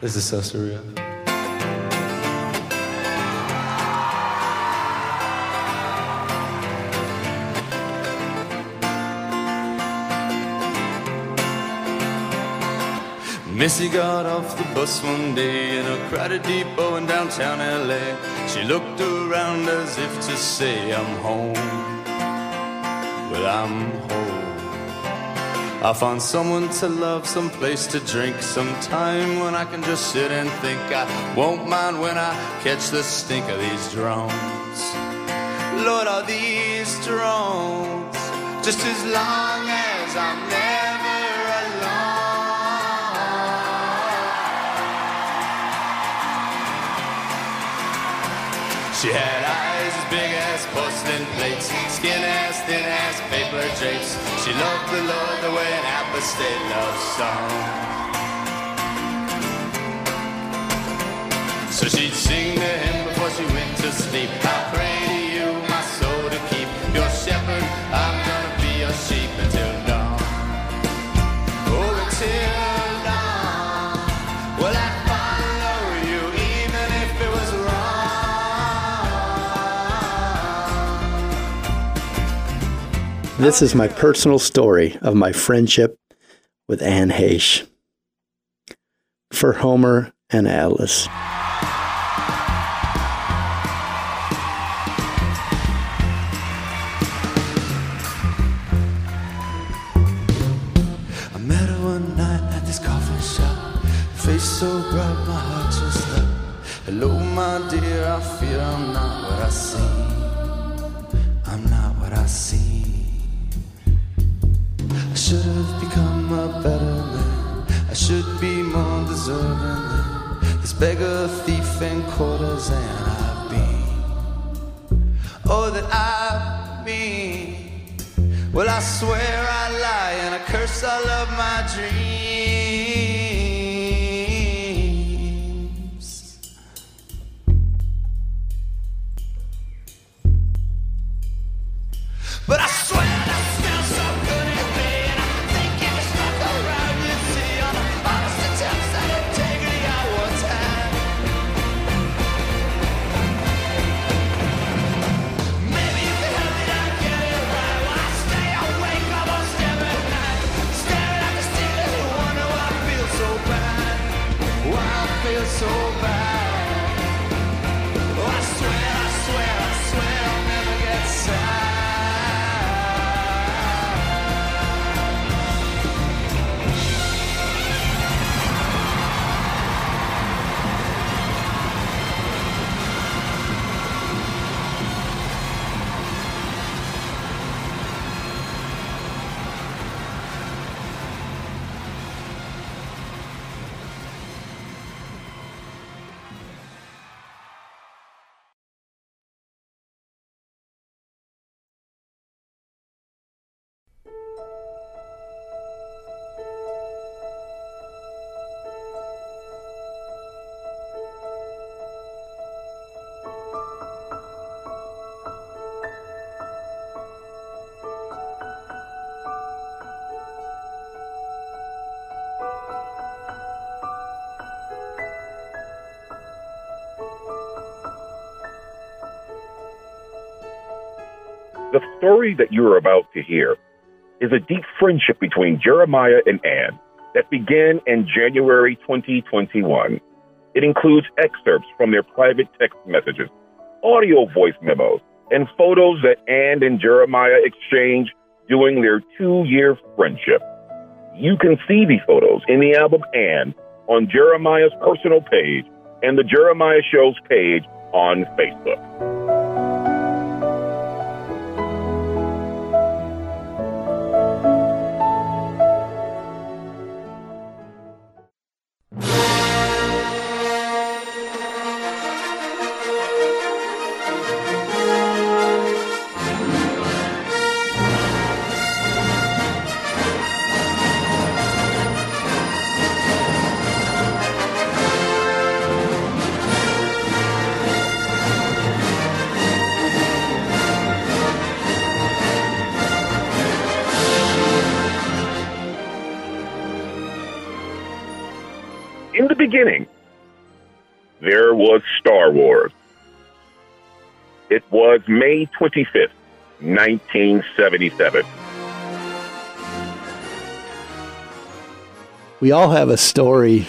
This is so surreal. Missy got off the bus one day in a crowded depot in downtown LA. She looked around as if to say, I'm home. Well, I'm home. I found someone to love, some place to drink, some time when I can just sit and think. I won't mind when I catch the stink of these drones. Lord, are these drones? Just as long as I'm there. She had eyes as big as porcelain plates, skin as thin as paper drapes. She loved the Lord the way an apostate loves song. So she'd sing to him before she went to sleep. I pray to you, my soul, to keep your shepherd. I'm gonna be your sheep until dawn. Oh, until dawn. Well, I This is my personal story of my friendship with Anne Heche for Homer and Atlas. I met her one night at this coffee shop. Face so bright, my heart just up. Hello, my dear, I fear I'm not what I seem. I'm not what I seem. I should have become a better man. I should be more deserving than this beggar, thief, and courtesan I've been. Oh, that I've been. Well, I swear I lie and I curse all of my dreams. But I swear I feel so good. So bad. Oh, I swear I'll never get sad. The story that you are about to hear is a deep friendship between Jeremiah and Anne that began in January 2021. It includes excerpts from their private text messages, audio voice memos, and photos that Anne and Jeremiah exchange during their 2-year friendship. You can see these photos in the album Anne on Jeremiah's personal page and the Jeremiah Show's page on Facebook. the beginning, there was Star Wars. It was May 25th, 1977. We all have a story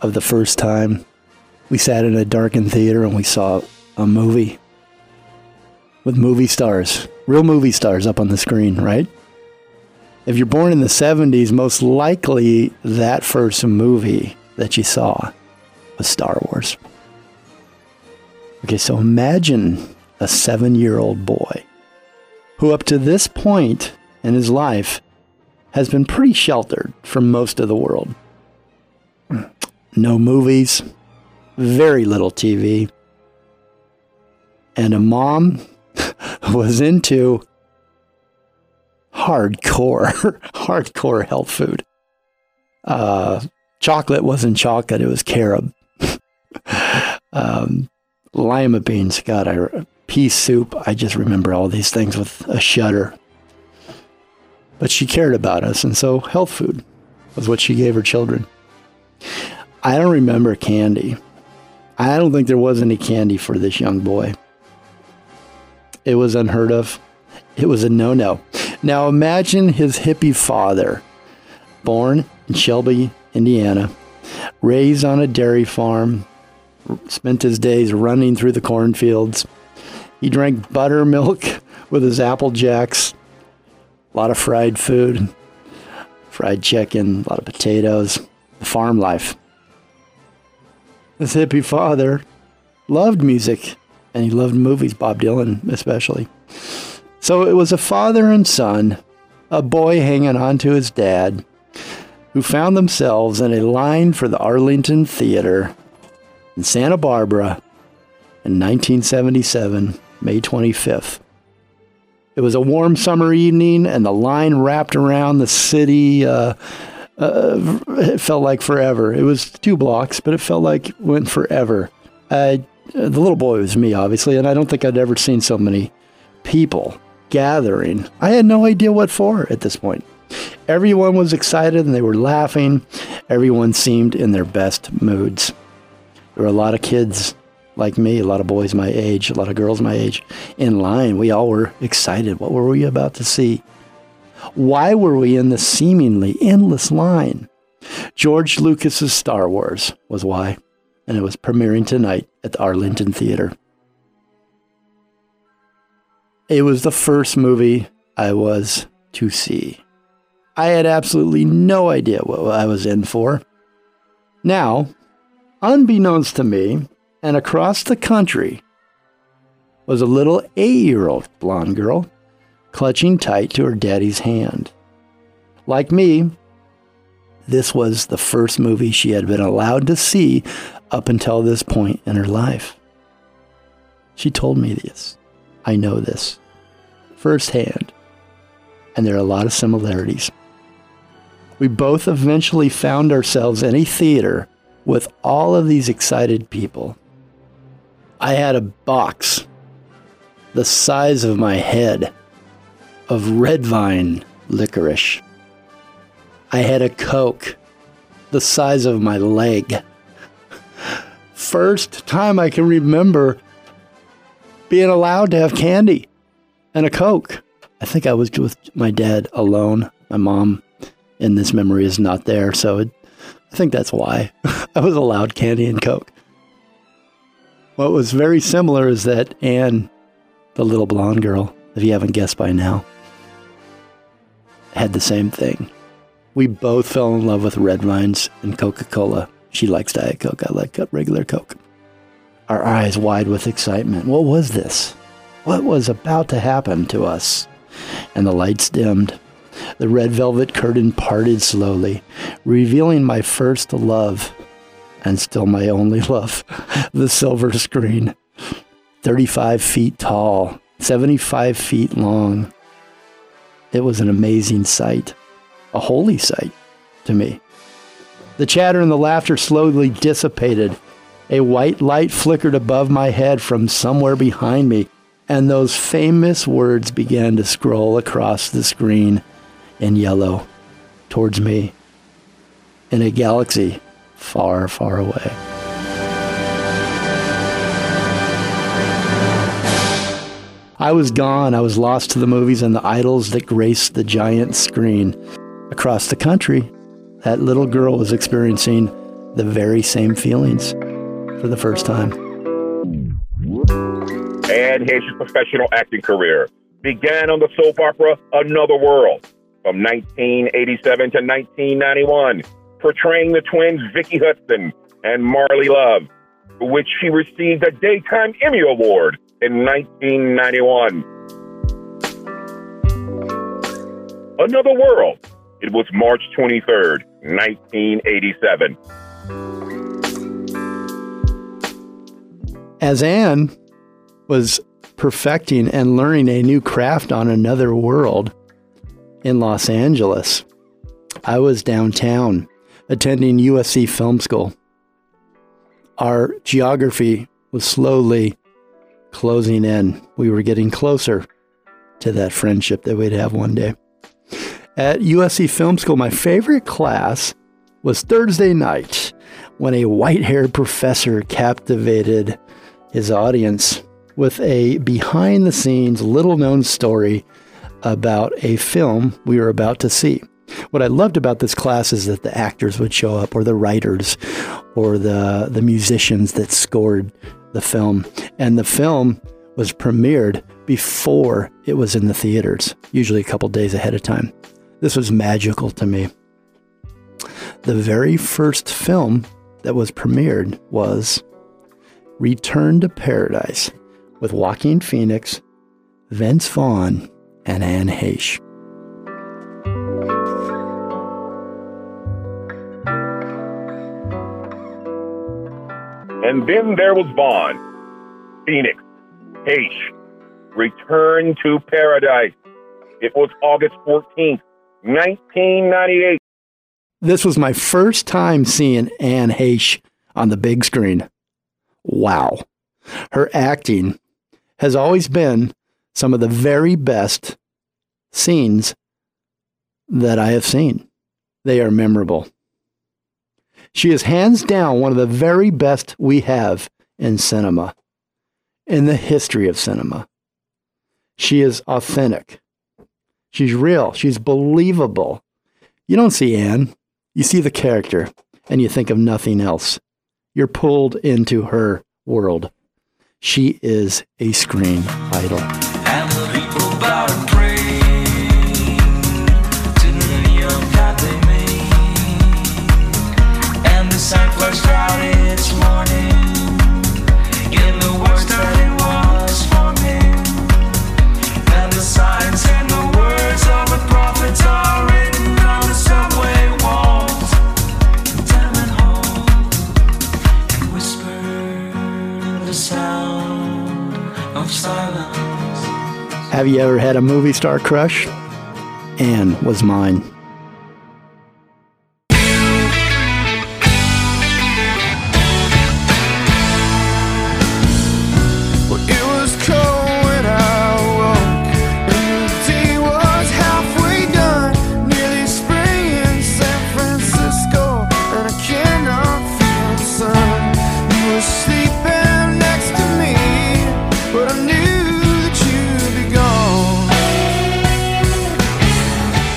of the first time we sat in a darkened theater and we saw a movie with movie stars, real movie stars up on the screen, right? If you're born in the 70s, most likely that first movie that you saw was Star Wars. Okay, so imagine a 7-year-old boy who up to this point in his life has been pretty sheltered from most of the world. No movies, very little TV, and a mom was into hardcore health food. Chocolate wasn't chocolate, it was carob. Lima beans, God, pea soup. I just remember all these things with a shudder. But she cared about us, and so health food was what she gave her children. I don't remember candy. I don't think there was any candy for this young boy. It was unheard of. It was a no-no. Now imagine his hippie father, born in Shelby, Indiana, raised on a dairy farm, spent his days running through the cornfields. He drank buttermilk with his Apple Jacks, a lot of fried food, fried chicken, a lot of potatoes, the farm life. This hippie father loved music, and he loved movies, Bob Dylan especially. So it was a father and son, a boy hanging on to his dad, who found themselves in a line for the Arlington Theater in Santa Barbara in 1977, May 25th. It was a warm summer evening, and the line wrapped around the city. It felt like forever. It was 2 blocks, but it felt like it went forever. The little boy was me, obviously, and I don't think I'd ever seen so many people gathering. I had no idea what for at this point. Everyone was excited, and they were laughing. Everyone seemed in their best moods. There were a lot of kids like me, a lot of boys my age, a lot of girls my age, in line. We all were excited. What were we about to see? Why were we in this seemingly endless line? George Lucas's Star Wars was why, and it was premiering tonight at the Arlington Theater. It was the first movie I was to see. I had absolutely no idea what I was in for. Now, unbeknownst to me, and across the country, was a little 8-year-old blonde girl clutching tight to her daddy's hand. Like me, this was the first movie she had been allowed to see up until this point in her life. She told me this. I know this firsthand, and there are a lot of similarities. We both eventually found ourselves in a theater with all of these excited people. I had a box the size of my head of red vine licorice. I had a Coke the size of my leg. First time I can remember being allowed to have candy and a Coke. I think I was with my dad alone. My mom in this memory is not there, so I think that's why I was allowed candy and Coke. What was very similar is that Anne, the little blonde girl, if you haven't guessed by now, had the same thing. We both fell in love with red vines and Coca-Cola. She likes Diet Coke. I like regular Coke. Our eyes wide with excitement. What was this? What was about to happen to us? And the lights dimmed. The red velvet curtain parted slowly, revealing my first love, and still my only love, the silver screen. 35 feet tall, 75 feet long. It was an amazing sight, a holy sight to me. The chatter and the laughter slowly dissipated. A white light flickered above my head from somewhere behind me, and those famous words began to scroll across the screen in yellow towards me. In a galaxy far, far away. I was gone. I was lost to the movies and the idols that graced the giant screen. Across the country, that little girl was experiencing the very same feelings for the first time. Anne Heche's professional acting career began on the soap opera Another World from 1987 to 1991, portraying the twins Vicki Hudson and Marlee Love, for which she received a Daytime Emmy Award in 1991. Another World. It was March 23rd, 1987. As Anne was perfecting and learning a new craft on Another World in Los Angeles, I was downtown attending USC Film School. Our geography was slowly closing in. We were getting closer to that friendship that we'd have one day. At USC Film School, my favorite class was Thursday night, when a white-haired professor captivated his audience with a behind-the-scenes, little-known story about a film we were about to see. What I loved about this class is that the actors would show up, or the writers, or the musicians that scored the film. And the film was premiered before it was in the theaters, usually a couple days ahead of time. This was magical to me. The very first film that was premiered was Return to Paradise with Joaquin Phoenix, Vince Vaughn, and Anne Heche. And then there was Vaughn, Phoenix, Heche, Return to Paradise. It was August 14th, 1998. This was my first time seeing Anne Heche on the big screen. Wow. Her acting has always been some of the very best scenes that I have seen. They are memorable. She is hands down one of the very best we have in cinema, in the history of cinema. She is authentic. She's real. She's believable. You don't see Anne. You see the character, and you think of nothing else. You're pulled into her world. She is a screen idol. And the people bowed and prayed to the neon god they made. And the sun flashed out its morning in the worst that it was forming. And the signs and the words of the prophets are written on the subway walls. Time and hold and whisper the sound of silence. Have you ever had a movie star crush? Anne was mine.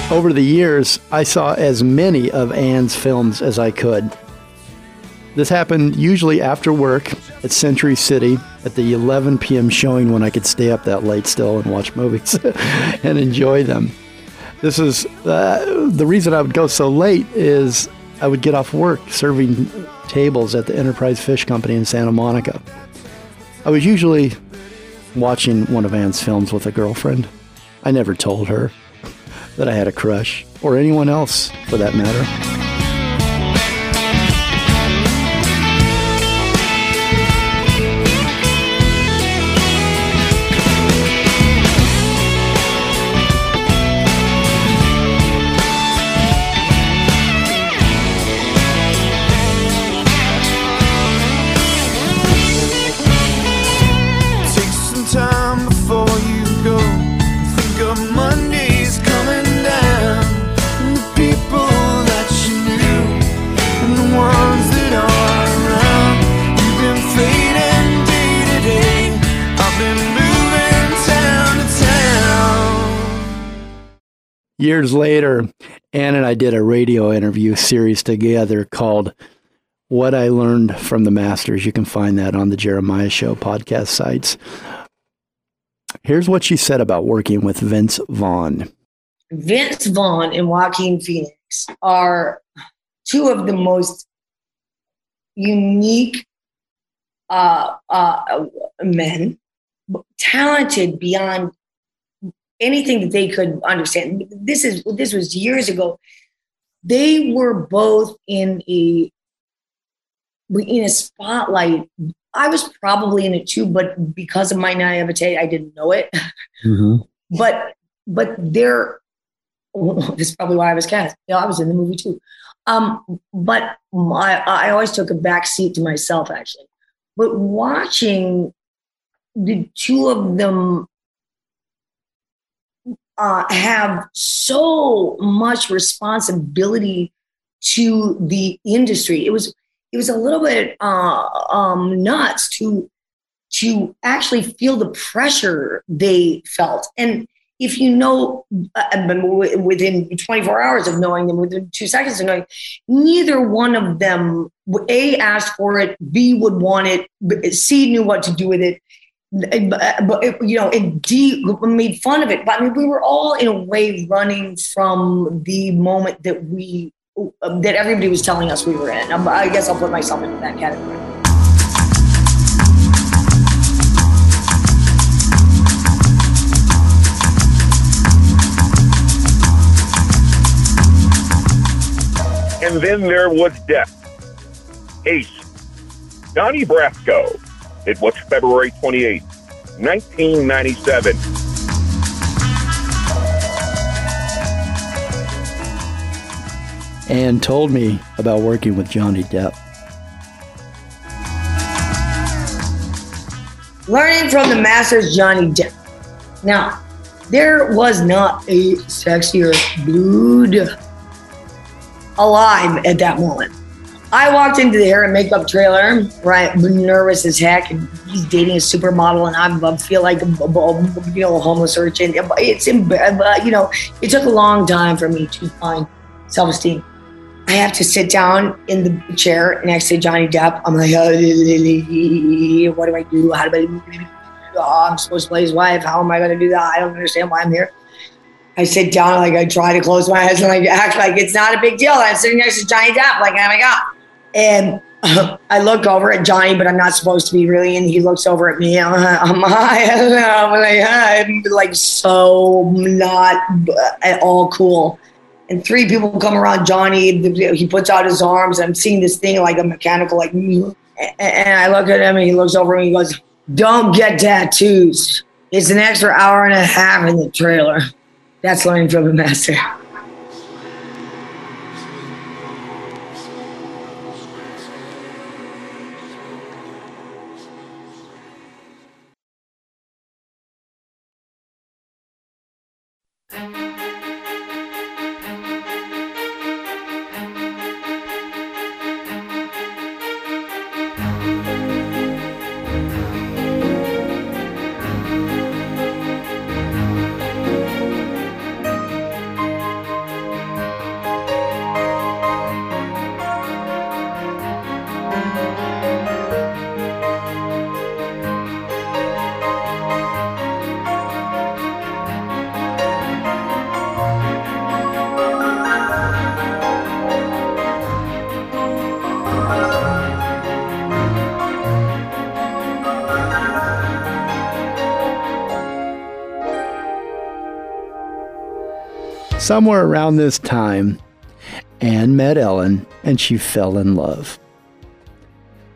Over the years, I saw as many of Anne's films as I could. This happened usually after work at Century City at the 11 p.m. showing, when I could stay up that late still and watch movies and enjoy them. This is the reason I would go so late is I would get off work serving tables at the Enterprise Fish Company in Santa Monica. I was usually watching one of Anne's films with a girlfriend. I never told her that I had a crush, or anyone else for that matter. Take some time before you go. Think of Mondays coming. People that you years later, Anne and I did a radio interview series together called What I Learned from the Masters. You can find that on the Jeremiah Show podcast sites. Here's what she said about working with Vince Vaughn. Vince Vaughn and Joaquin Phoenix are two of the most unique men, talented beyond anything that they could understand. This was years ago. They were both in a spotlight. I was probably in it too, but because of my naivete, I didn't know it. Mm-hmm. But they're, well, that's probably why I was cast. I was in the movie too. But I always took a back seat to myself, actually. But watching the two of them have so much responsibility to the industry. It was a little bit nuts to actually feel the pressure they felt. And if you know, within 24 hours of knowing them, within 2 seconds of knowing, neither one of them, A, asked for it, B, would want it, C, knew what to do with it, and D, made fun of it. But I mean, we were all in a way running from the moment that everybody was telling us we were in. I guess I'll put myself into that category. And then there was Depp, Ace, Donnie Brasco. It was February 28, 1997. Anne told me about working with Johnny Depp. Learning from the Masters, Johnny Depp. Now, there was not a sexier dude alive at that moment. I walked into the hair and makeup trailer, right? Nervous as heck. He's dating a supermodel, and I feel like a homeless urchin. It took a long time for me to find self-esteem. I have to sit down in the chair next to Johnny Depp. I'm like, what do I do? How do I? Oh, I'm supposed to play his wife. How am I going to do that? I don't understand why I'm here. I sit down, like I try to close my eyes and like act like it's not a big deal. I'm sitting next to Johnny Depp, like, oh my God. And I look over at Johnny, but I'm not supposed to be really. And he looks over at me. I'm like so not at all cool. And three people come around Johnny. He puts out his arms. And I'm seeing this thing like a mechanical, like, and I look at him and he looks over at me and he goes, "Don't get tattoos. It's an extra hour and a half in the trailer." That's learning from the master. Somewhere around this time, Anne met Ellen, and she fell in love.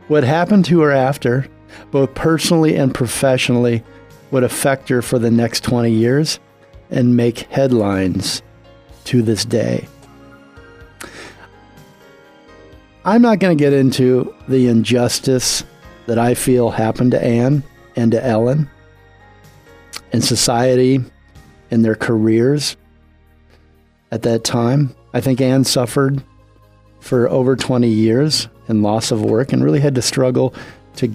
What happened to her after, both personally and professionally, would affect her for the next 20 years and make headlines to this day. I'm not going to get into the injustice that I feel happened to Anne and to Ellen and society and their careers. At that time, I think Anne suffered for over 20 years in loss of work and really had to struggle to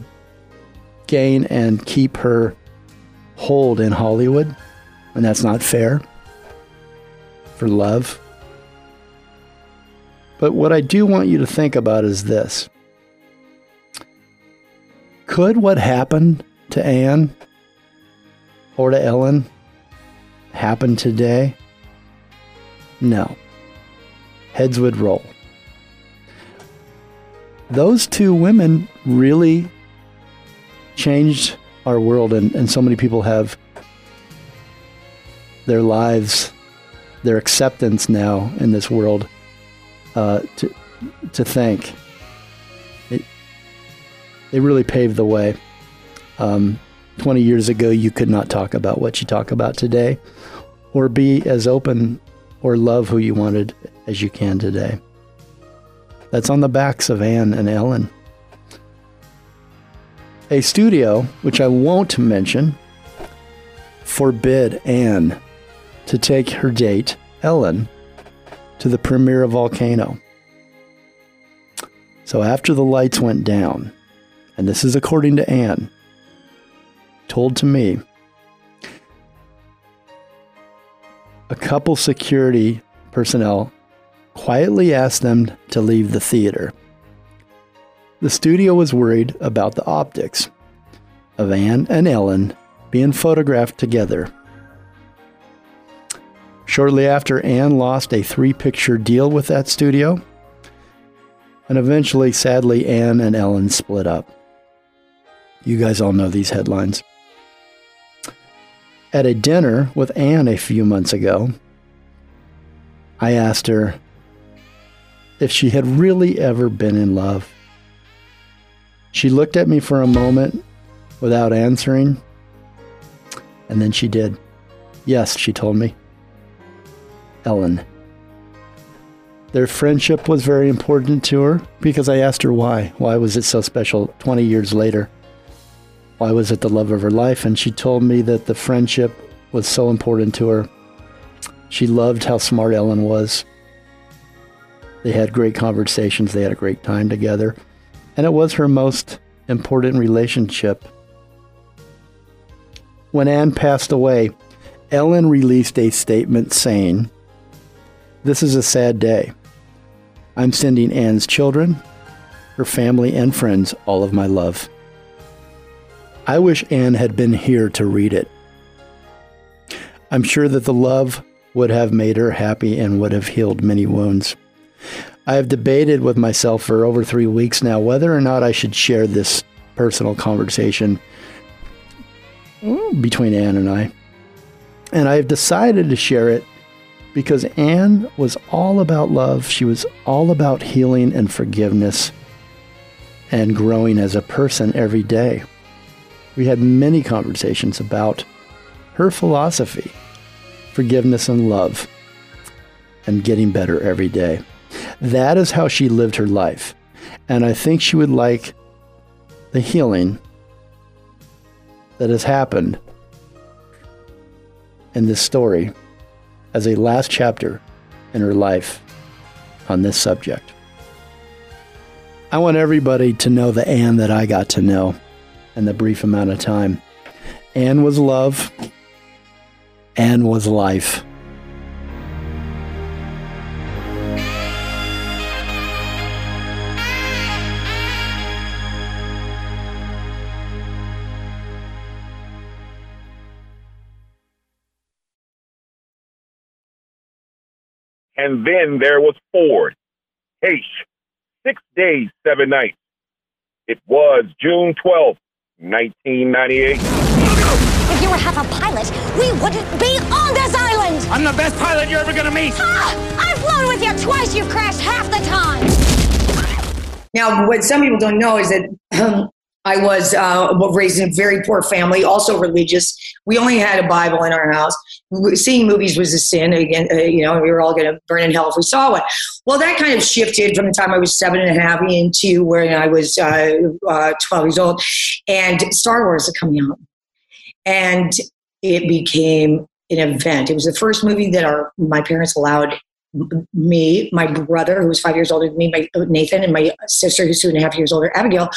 gain and keep her hold in Hollywood. And that's not fair. for love. But what I do want you to think about is this. Could what happened to Anne or to Ellen happen today? No. Heads would roll. Those two women really changed our world, and so many people have their lives, their acceptance now in this world to thank. They really paved the way. 20 years ago, you could not talk about what you talk about today or be as open or love who you wanted as you can today. That's on the backs of Anne and Ellen. A studio, which I won't mention, forbid Anne to take her date, Ellen, to the premiere of Volcano. So after the lights went down, and this is according to Anne, told to me, a couple security personnel quietly asked them to leave the theater. The studio was worried about the optics of Anne and Ellen being photographed together. Shortly after, Anne lost a 3-picture deal with that studio, and eventually, sadly, Anne and Ellen split up. You guys all know these headlines. At a dinner with Anne a few months ago, I asked her if she had really ever been in love. She looked at me for a moment without answering, and then she did. Yes, she told me. Ellen. Their friendship was very important to her because I asked her why. Why was it so special 20 years later? Why was it the love of her life? And she told me that the friendship was so important to her. She loved how smart Ellen was. They had great conversations. They had a great time together. And it was her most important relationship. When Anne passed away, Ellen released a statement saying, "This is a sad day. I'm sending Anne's children, her family, and friends all of my love." I wish Anne had been here to read it. I'm sure that the love would have made her happy and would have healed many wounds. I have debated with myself for over 3 weeks now whether or not I should share this personal conversation between Anne and I. And I have decided to share it because Anne was all about love. She was all about healing and forgiveness and growing as a person every day. We had many conversations about her philosophy, forgiveness and love, and getting better every day. That is how she lived her life. And I think she would like the healing that has happened in this story as a last chapter in her life on this subject. I want everybody to know the Anne that I got to know in the brief amount of time. Anne was love. Anne was life. And then there was Ford. Heche, 6 days, 7 nights. It was June 12th, 1998. If you were half a pilot, we wouldn't be on this island! I'm the best pilot you're ever gonna meet! Ah, I've flown with you twice, you've crashed half the time! Now, what some people don't know is that I was raised in a very poor family, also religious. We only had a Bible in our house. Seeing movies was a sin. Again, you know, we were all going to burn in hell if we saw one. Well, that kind of shifted from the time I was 7 and a half into when I was 12 years old. And Star Wars was coming out. And it became an event. It was the first movie that my parents allowed me, my brother, who was 5 years older than me, Nathan, and my sister, who's 2 and a half years older, Abigail,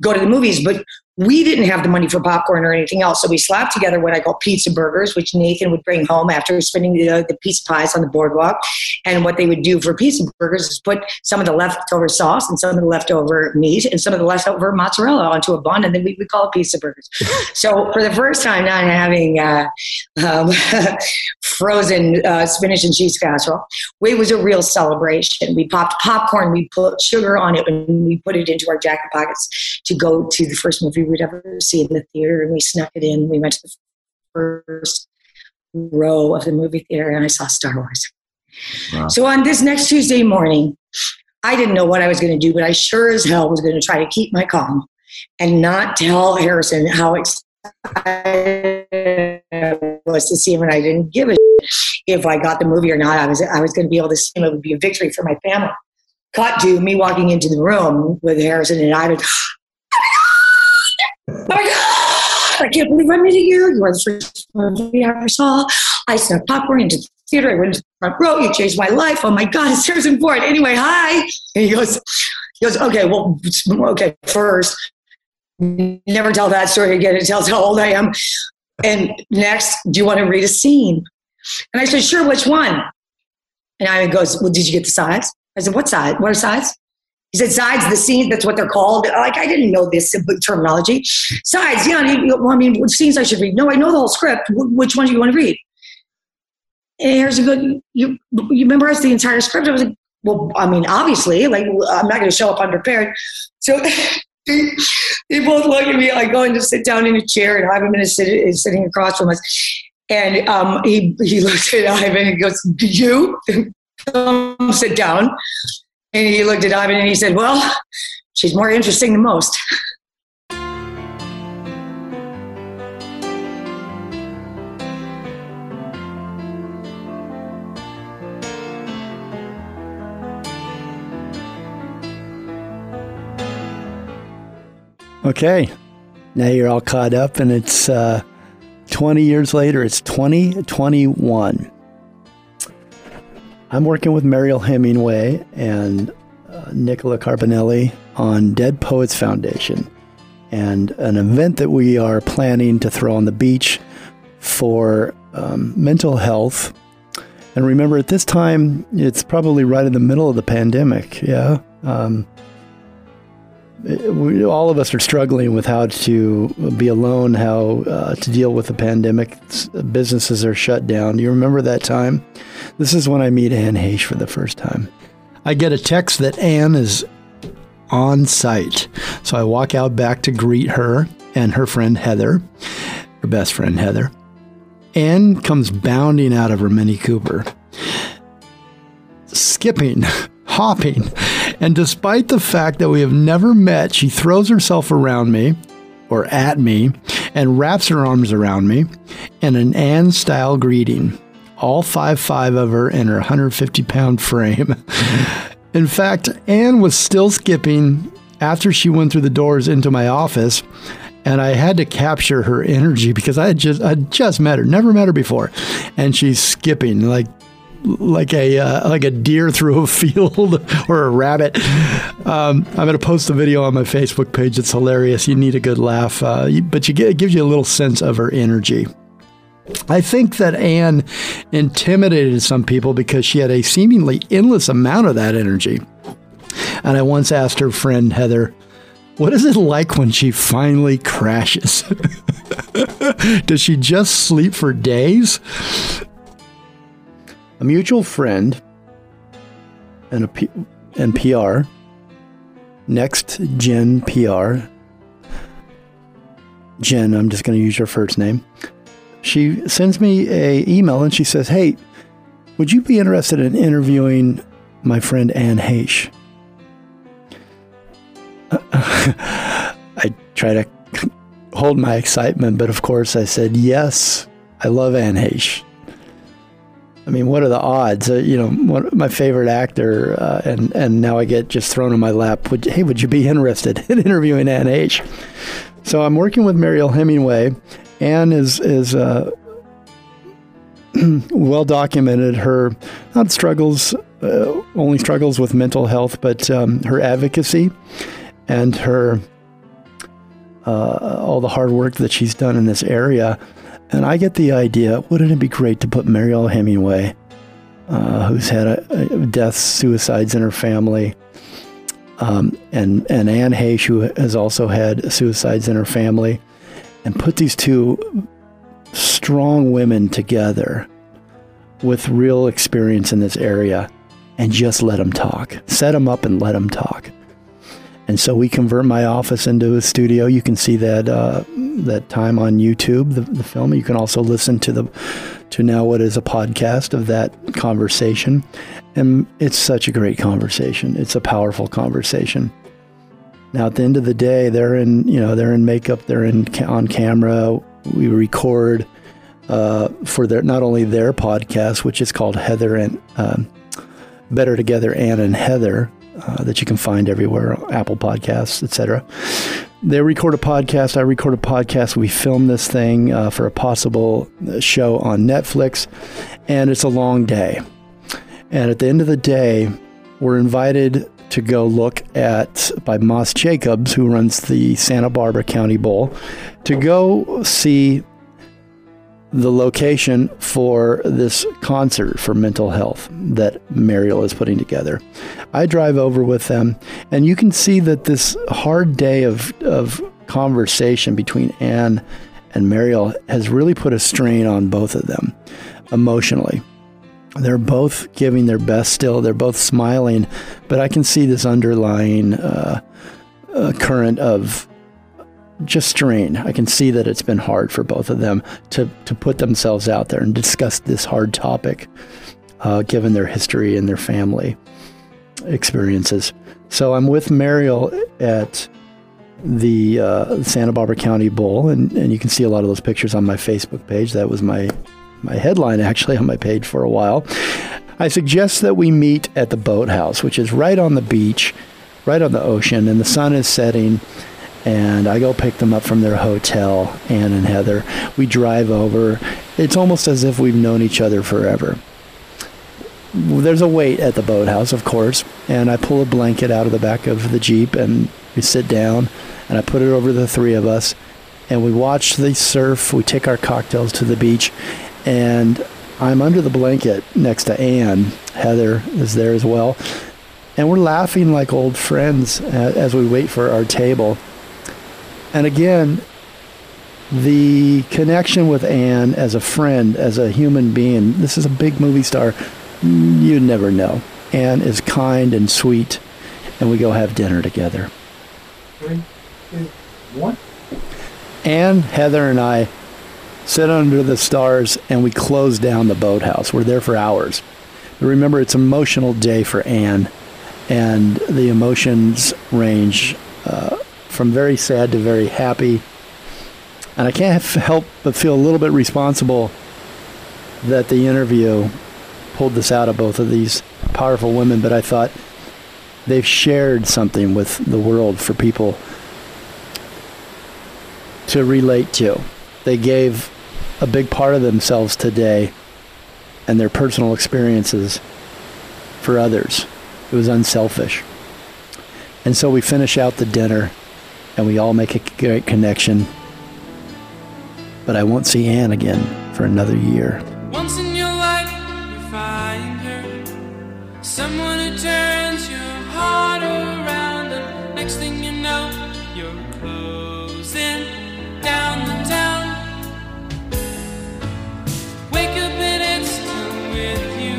go to the movies. But we didn't have the money for popcorn or anything else, so we slapped together what I call pizza burgers, which Nathan would bring home after spending the pizza pies on the boardwalk. And what they would do for pizza burgers is put some of the leftover sauce and some of the leftover meat and some of the leftover mozzarella onto a bun, and then we would call it pizza burgers. So for the first time, not having frozen spinach and cheese casserole, it was a real celebration. We popped popcorn, we put sugar on it, and we put it into our jacket pockets to go to the first movie we'd ever see in the theater, and we snuck it in. We went to the first row of the movie theater, and I saw Star Wars. Wow. So on this next Tuesday morning, I didn't know what I was going to do, but I sure as hell was going to try to keep my calm and not tell Harrison how excited I was to see him, and I didn't give a shit if I got the movie or not. I was going to be able to see him. It would be a victory for my family. Cut to me walking into the room with Harrison, and I would... Oh my God, I can't believe I'm meeting you. You are the first movie I ever saw. I snuck popcorn into the theater. I went to the front row. You changed my life. Oh my God, it's Harrison Ford. Anyway, hi. And he goes, okay, first, never tell that story again. It tells how old I am. And next, do you want to read a scene? And I said, sure, which one? And Ivan goes, well, did you get the sides? I said, what side? What are sides? He said, sides, the scenes, that's what they're called. Like, I didn't know this terminology. Sides, yeah, I mean, what scenes I should read? No, I know the whole script. Which one do you want to read? And here's a good, you memorized the entire script? I was like, well, I mean, obviously, like, I'm not going to show up unprepared. So they both look at me. I go and just sit down in a chair, and Ivan is sitting across from us. And he looks at Ivan and goes, do you? Come sit down. And he looked at Ivan and he said, well, she's more interesting than most. Okay. Now you're all caught up, and it's 20 years later. It's 2021. I'm working with Mariel Hemingway and Nicola Carbonelli on Dead Poets Foundation and an event that we are planning to throw on the beach for mental health. And remember, at this time, it's probably right in the middle of the pandemic. Yeah. All of us are struggling with how to be alone, how to deal with the pandemic. Businesses are shut down. Do you remember that time? This is when I meet Anne Heche for the first time. I get a text that Anne is on site. So I walk out back to greet her and her friend Heather, her best friend Heather. Anne comes bounding out of her Mini Cooper, skipping, hopping. And despite the fact that we have never met, she throws herself around me, or at me, and wraps her arms around me in an Anne-style greeting. All 5'5" of her in her 150-pound frame. Mm-hmm. In fact, Anne was still skipping after she went through the doors into my office, and I had to capture her energy because I had just met her, never met her before, and she's skipping like a deer through a field or a rabbit. I'm going to post a video on my Facebook page. It's hilarious. You need a good laugh, but it gives you a little sense of her energy. I think that Anne intimidated some people because she had a seemingly endless amount of that energy. And I once asked her friend Heather, what is it like when she finally crashes? Does she just sleep for days? A mutual friend and PR, Next Gen PR. Jen, I'm just going to use your first name. She sends me an email and she says, hey, would you be interested in interviewing my friend Anne Heche? I try to hold my excitement, but of course I said, yes, I love Anne Heche. I mean, what are the odds? My favorite actor, and now I get just thrown in my lap. Would you be interested in interviewing Anne Heche? So I'm working with Mariel Hemingway. Anne is well documented. Her not struggles, only struggles with mental health, but her advocacy and her all the hard work that she's done in this area. And I get the idea, wouldn't it be great to put Mariel Hemingway, who's had a deaths, suicides in her family, and Anne Heche, who has also had suicides in her family, and put these two strong women together with real experience in this area and just let them talk. Set them up and let them talk. And so we convert my office into a studio. You can see that that time on YouTube, the film. You can also listen to now what is a podcast of that conversation. And it's such a great conversation. It's a powerful conversation. Now, at the end of the day, they're in makeup, they're in on camera. We record for not only their podcast, which is called Heather and Better Together, Anne and Heather. That you can find everywhere, Apple Podcasts, etc. They record a podcast, I record a podcast, we film this thing for a possible show on Netflix, and it's a long day. And at the end of the day, we're invited to go look at, by Moss Jacobs, who runs the Santa Barbara County Bowl, to go see the location for this concert for mental health that Mariel is putting together. I drive over with them, and you can see that this hard day of conversation between Anne and Mariel has really put a strain on both of them emotionally. They're both giving their best still. They're both smiling, but I can see this underlying current of just strain. I can see that it's been hard for both of them to put themselves out there and discuss this hard topic, given their history and their family experiences. So I'm with Mariel at the Santa Barbara County Bowl, and you can see a lot of those pictures on my Facebook page. That was my headline, actually, on my page for a while. I suggest that we meet at the boathouse, which is right on the beach, right on the ocean, and the sun is setting. And I go pick them up from their hotel, Anne and Heather. We drive over. It's almost as if we've known each other forever. There's a wait at the boathouse, of course, and I pull a blanket out of the back of the Jeep, and we sit down, and I put it over the three of us, and we watch the surf. We take our cocktails to the beach, and I'm under the blanket next to Anne. Heather is there as well, and we're laughing like old friends as we wait for our table. And again, the connection with Anne as a friend, as a human being, this is a big movie star, you never know. Anne is kind and sweet, and we go have dinner together. 3, 2, 1. Anne, Heather, and I sit under the stars, and we close down the boathouse. We're there for hours. But remember, it's an emotional day for Anne, and the emotions range from very sad to very happy. And I can't help but feel a little bit responsible that the interview pulled this out of both of these powerful women, but I thought they've shared something with the world for people to relate to. They gave a big part of themselves today and their personal experiences for others. It was unselfish. And so we finish out the dinner, and we all make a great connection. But I won't see Anne again for another year. Once in your life, you find her. Someone who turns your heart around. And next thing you know, you're closing down the town. Wake up and it's still with you.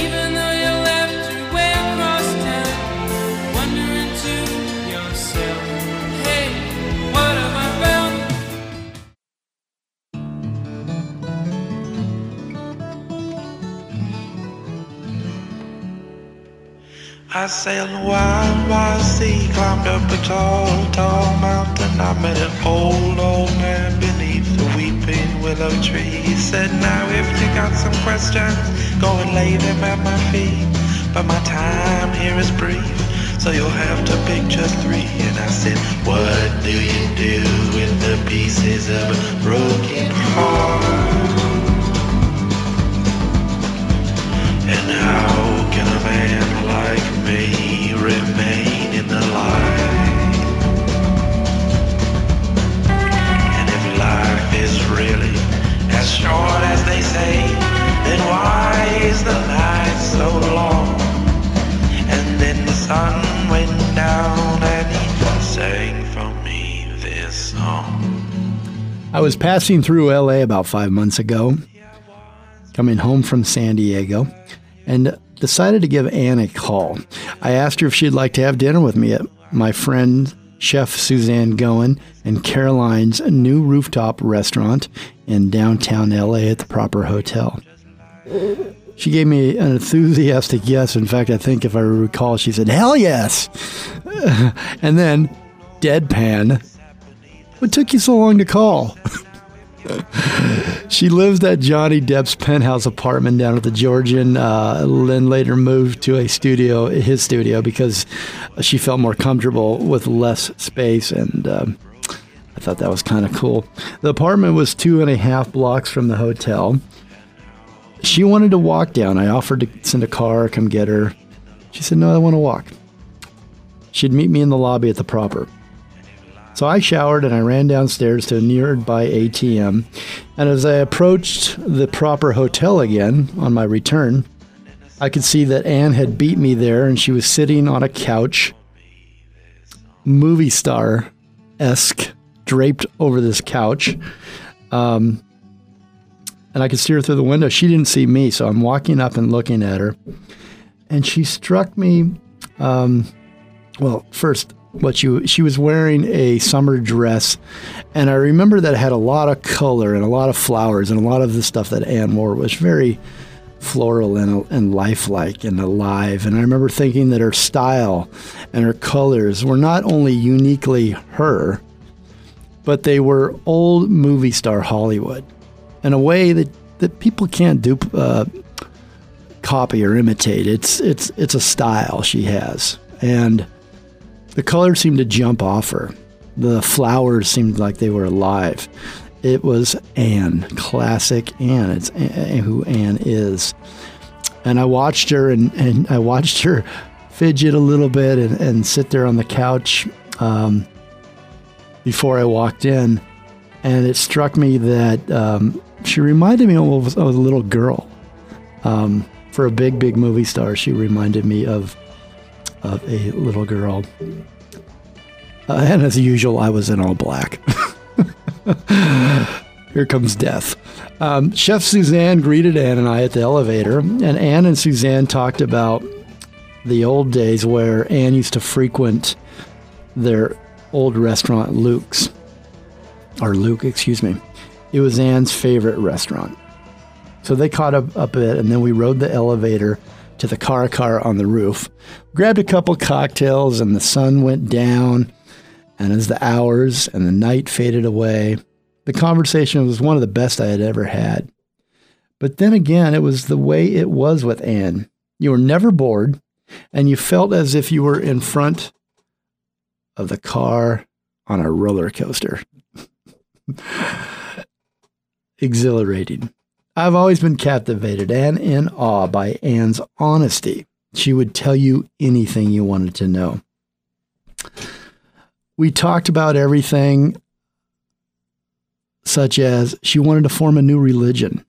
Even though you left your way across town. Wondering to hey, what have I found? I sailed a wide, wide sea, climbed up a tall, tall mountain. I met an old man beneath the weeping willow tree. He said, now if you got some questions, go and lay them at my feet. But my time here is brief, so you'll have to pick just 3. And I said, what do you do with the pieces of a broken heart? And how can a man like me remain in the light? I was passing through LA about 5 months ago, coming home from San Diego, and decided to give Anne a call. I asked her if she'd like to have dinner with me at my friend, Chef Suzanne Goin, and Caroline's new rooftop restaurant in downtown LA at the Proper Hotel. She gave me an enthusiastic yes. In fact, I think if I recall, she said, "Hell yes!" And then, deadpan, "What took you so long to call?" She lives at Johnny Depp's penthouse apartment down at the Georgian, then later moved to his studio, because she felt more comfortable with less space, and I thought that was kind of cool. The apartment was 2.5 blocks from the hotel. She wanted to walk down. I offered to send a car, come get her. She said, "No, I want to walk." She'd meet me in the lobby at the Proper. So I showered and I ran downstairs to a nearby ATM. And as I approached the Proper Hotel again on my return, I could see that Anne had beat me there, and she was sitting on a couch, movie star-esque, draped over this couch. And I could see her through the window. She didn't see me, so I'm walking up and looking at her. And she struck me, first, she was wearing a summer dress, and I remember that it had a lot of color and a lot of flowers, and a lot of the stuff that Anne wore was very floral and lifelike and alive. And I remember thinking that her style and her colors were not only uniquely her, but they were old movie star Hollywood in a way that people can't copy or imitate. It's a style she has, and the color seemed to jump off her. The flowers seemed like they were alive. It was Anne, classic Anne. It's who Anne is. And I watched her, and I watched her fidget a little bit and sit there on the couch before I walked in. And it struck me that she reminded me of a little girl. For a big, big movie star, she reminded me of a little girl. And as usual, I was in all black. Here comes death. Chef Suzanne greeted Anne and I at the elevator, and Anne and Suzanne talked about the old days where Anne used to frequent their old restaurant, Luke. It was Anne's favorite restaurant. So they caught up a bit, and then we rode the elevator to the car on the roof, grabbed a couple cocktails, and the sun went down. And as the hours and the night faded away, the conversation was one of the best I had ever had. But then again, it was the way it was with Anne. You were never bored, and you felt as if you were in front of the car on a roller coaster. Exhilarating. I've always been captivated and in awe by Anne's honesty. She would tell you anything you wanted to know. We talked about everything, such as she wanted to form a new religion.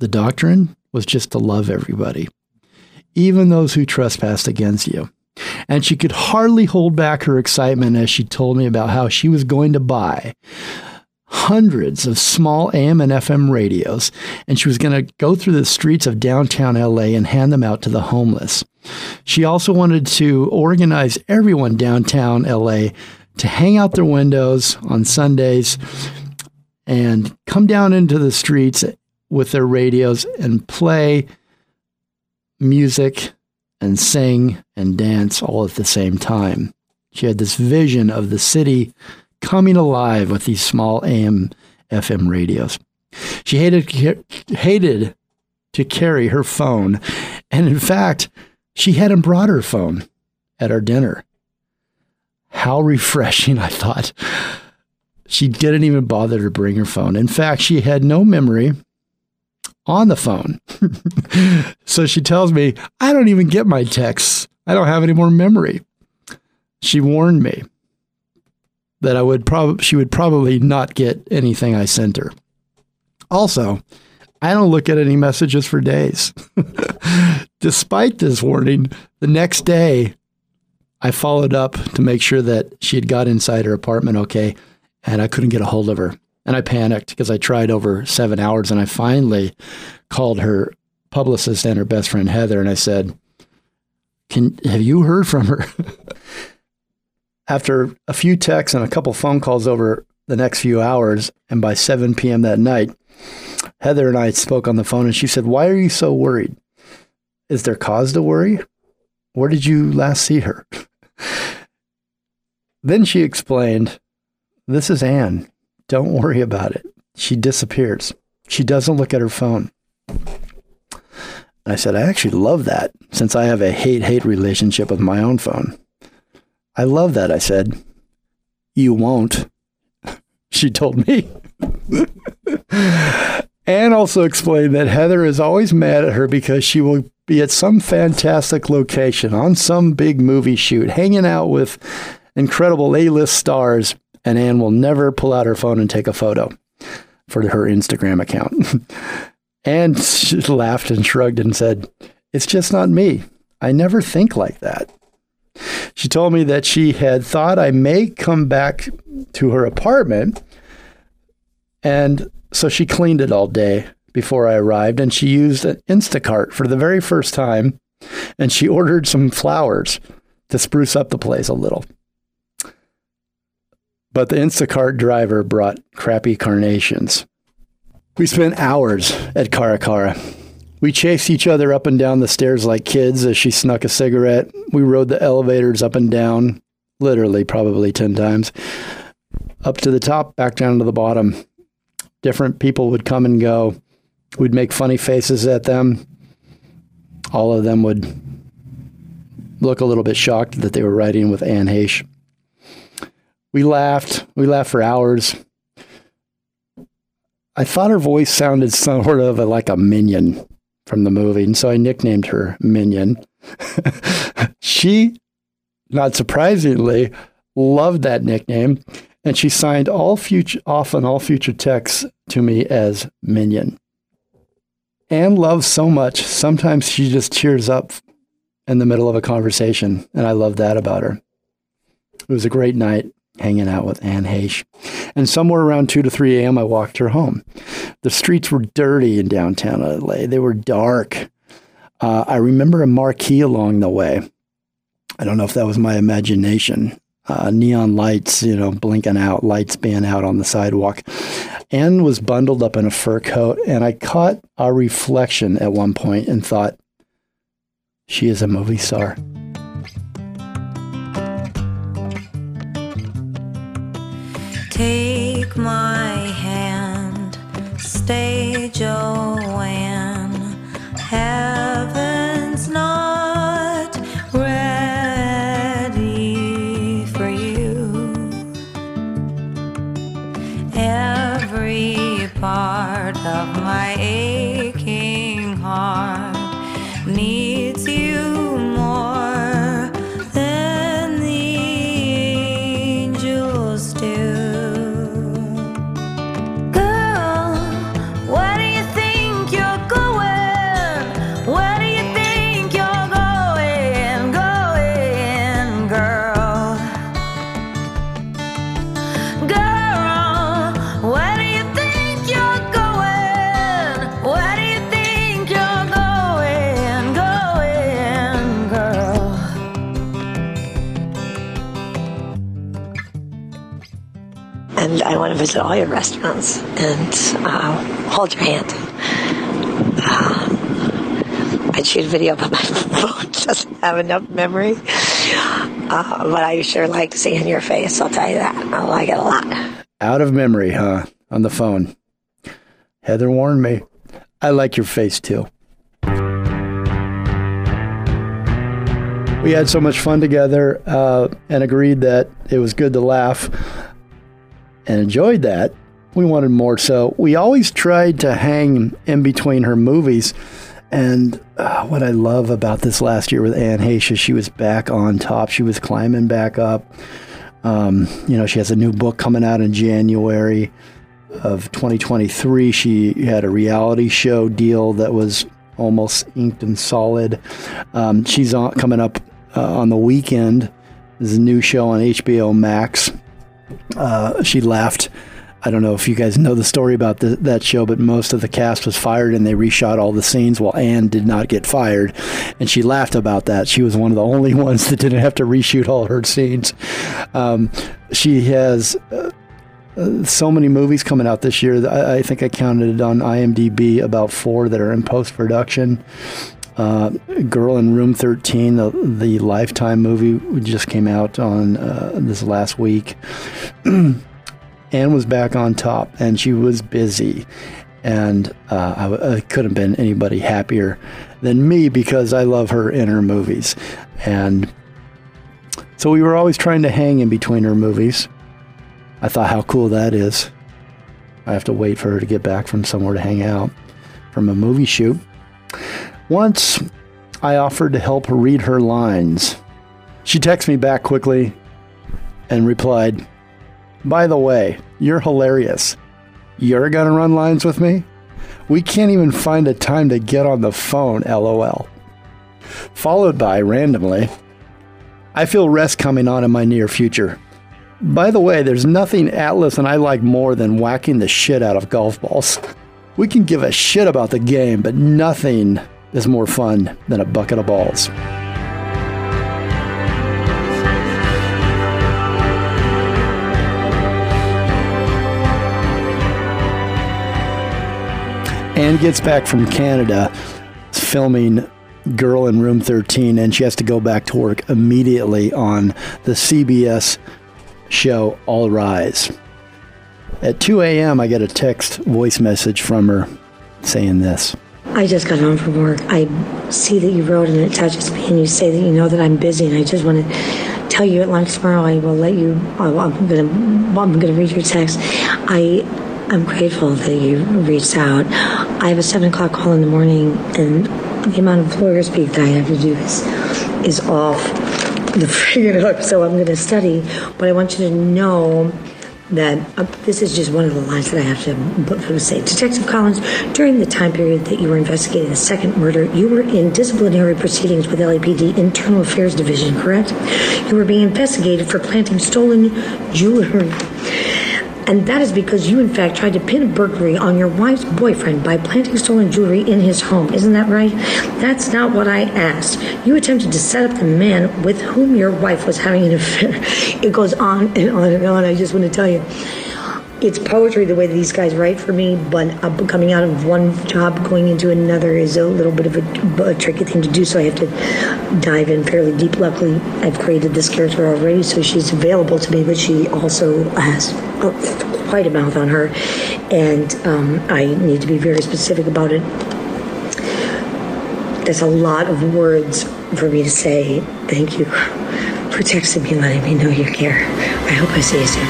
The doctrine was just to love everybody, even those who trespassed against you. And she could hardly hold back her excitement as she told me about how she was going to buy hundreds of small AM and FM radios, and she was going to go through the streets of downtown LA and hand them out to the homeless. She also wanted to organize everyone downtown LA to hang out their windows on Sundays and come down into the streets with their radios and play music and sing and dance all at the same time. She had this vision of the city coming alive with these small AM, FM radios. She hated to carry her phone. And in fact, she hadn't brought her phone at our dinner. How refreshing, I thought. She didn't even bother to bring her phone. In fact, she had no memory on the phone. So she tells me, "I don't even get my texts. I don't have any more memory." She warned me that she would probably not get anything I sent her. Also, I don't look at any messages for days. Despite this warning, the next day, I followed up to make sure that she had got inside her apartment okay, and I couldn't get a hold of her. And I panicked because I tried over 7 hours, and I finally called her publicist and her best friend, Heather, and I said, Have you heard from her? After a few texts and a couple phone calls over the next few hours, and by 7 p.m. that night, Heather and I spoke on the phone, and she said, Why are you so worried? Is there cause to worry? Where did you last see her? Then she explained, This is Anne. Don't worry about it. She disappears. She doesn't look at her phone. And I said, I actually love that, since I have a hate-hate relationship with my own phone. I love that, I said. You won't, she told me. Anne also explained that Heather is always mad at her because she will be at some fantastic location on some big movie shoot, hanging out with incredible A-list stars, and Anne will never pull out her phone and take a photo for her Instagram account. And she laughed and shrugged and said, It's just not me. I never think like that. She told me that she had thought I may come back to her apartment, and so she cleaned it all day before I arrived, and she used an Instacart for the very first time, and she ordered some flowers to spruce up the place a little. But the Instacart driver brought crappy carnations. We spent hours at Caracara. We chased each other up and down the stairs like kids as she snuck a cigarette. We rode the elevators up and down, literally probably 10 times, up to the top, back down to the bottom. Different people would come and go. We'd make funny faces at them. All of them would look a little bit shocked that they were riding with Anne Heche. We laughed for hours. I thought her voice sounded sort of like a minion from the movie, and so I nicknamed her Minion. She, not surprisingly, loved that nickname, and she signed all future texts to me as Minion. Anne loves so much, sometimes she just cheers up in the middle of a conversation, and I love that about her. It was a great night hanging out with Anne Heche. And somewhere around 2 to 3 a.m., I walked her home. The streets were dirty in downtown LA. They were dark. I remember a marquee along the way. I don't know if that was my imagination. Neon lights, blinking out, lights being out on the sidewalk. Anne was bundled up in a fur coat, and I caught a reflection at one point and thought, she is a movie star. Take my hand, stay Joanne, heaven's not ready for you. Every part of my aching heart needs you more. I want to visit all your restaurants and hold your hand. I shoot video, but my phone doesn't have enough memory. But I sure like seeing your face, I'll tell you that. I like it a lot. Out of memory, huh? On the phone. Heather warned me. I like your face, too. We had so much fun together and agreed that it was good to laugh. And enjoyed that. We wanted more, so we always tried to hang in between her movies. And what I love about this last year with Anne Heche is she was back on top. She was climbing back up. She has a new book coming out in January of 2023. She had a reality show deal that was almost inked and solid. She's coming up on the weekend. There's a new show on HBO Max. She laughed I don't know if you guys know the story about that show, but most of the cast was fired and they reshot all the scenes. Well, Anne did not get fired, and she laughed about that. She was one of the only ones that didn't have to reshoot all her scenes. She has so many movies coming out this year. I think I counted it on IMDb, about 4 that are in post-production. Girl in Room 13, the Lifetime movie, just came out on this last week. Anne was back on top, and she was busy. And I couldn't have been anybody happier than me, because I love her in her movies. And so we were always trying to hang in between her movies. I thought, how cool that is. I have to wait for her to get back from somewhere to hang out from a movie shoot. Once, I offered to help read her lines. She texted me back quickly and replied, "By the way, you're hilarious. You're gonna run lines with me? We can't even find a time to get on the phone, LOL." Followed by, randomly, "I feel rest coming on in my near future. By the way, there's nothing Atlas and I like more than whacking the shit out of golf balls. We can give a shit about the game, but nothing is more fun than a bucket of balls." Anne gets back from Canada filming Girl in Room 13, and she has to go back to work immediately on the CBS show All Rise. At 2 a.m., I get a text voice message from her saying this. "I just got home from work. I see that you wrote and it touches me, and you say that you know that I'm busy, and I just want to tell you at lunch tomorrow I will let you, I'm going to read your text. I'm grateful that you reached out. I have a 7 o'clock call in the morning, and the amount of lawyer speak that I have to do is off the friggin' hook, so I'm going to study, but I want you to know that this is just one of the lines that I have to say. Detective Collins, during the time period that you were investigating the second murder, you were in disciplinary proceedings with LAPD Internal Affairs Division, correct? You were being investigated for planting stolen jewelry. And that is because you, in fact, tried to pin a burglary on your wife's boyfriend by planting stolen jewelry in his home. Isn't that right? That's not what I asked. You attempted to set up the man with whom your wife was having an affair." It goes on and on and on. I just want to tell you, it's poetry the way that these guys write for me, but coming out of one job, going into another is a little bit of a tricky thing to do, so I have to dive in fairly deep. Luckily, I've created this character already, so she's available to me, but she also has quite a mouth on her, and I need to be very specific about it. There's a lot of words for me to say. Thank you for texting me and letting me know you care. I hope I see you soon.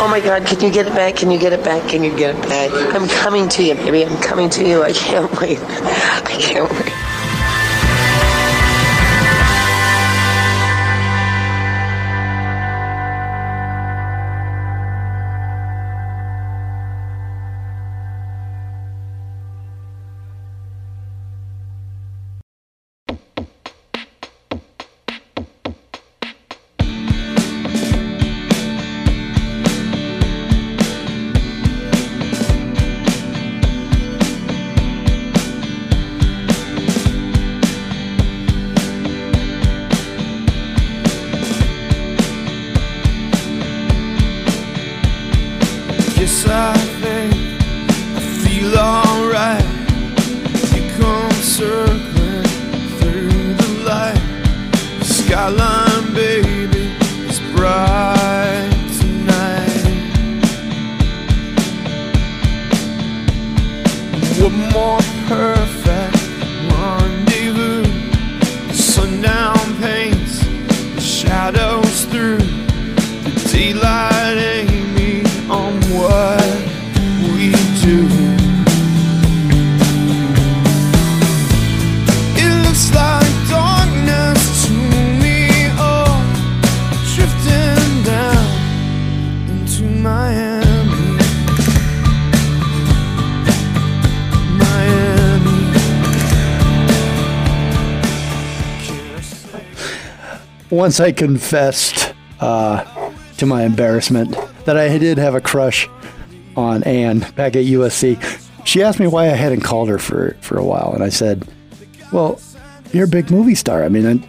Oh my God, can you get it back? Can you get it back? Can you get it back? I'm coming to you, baby. I'm coming to you. I can't wait. I can't It looks like darkness to me. once I confessed to my embarrassment that I did have a crush on Anne back at USC. She asked me why I hadn't called her for a while, and I said, well, you're a big movie star. I mean,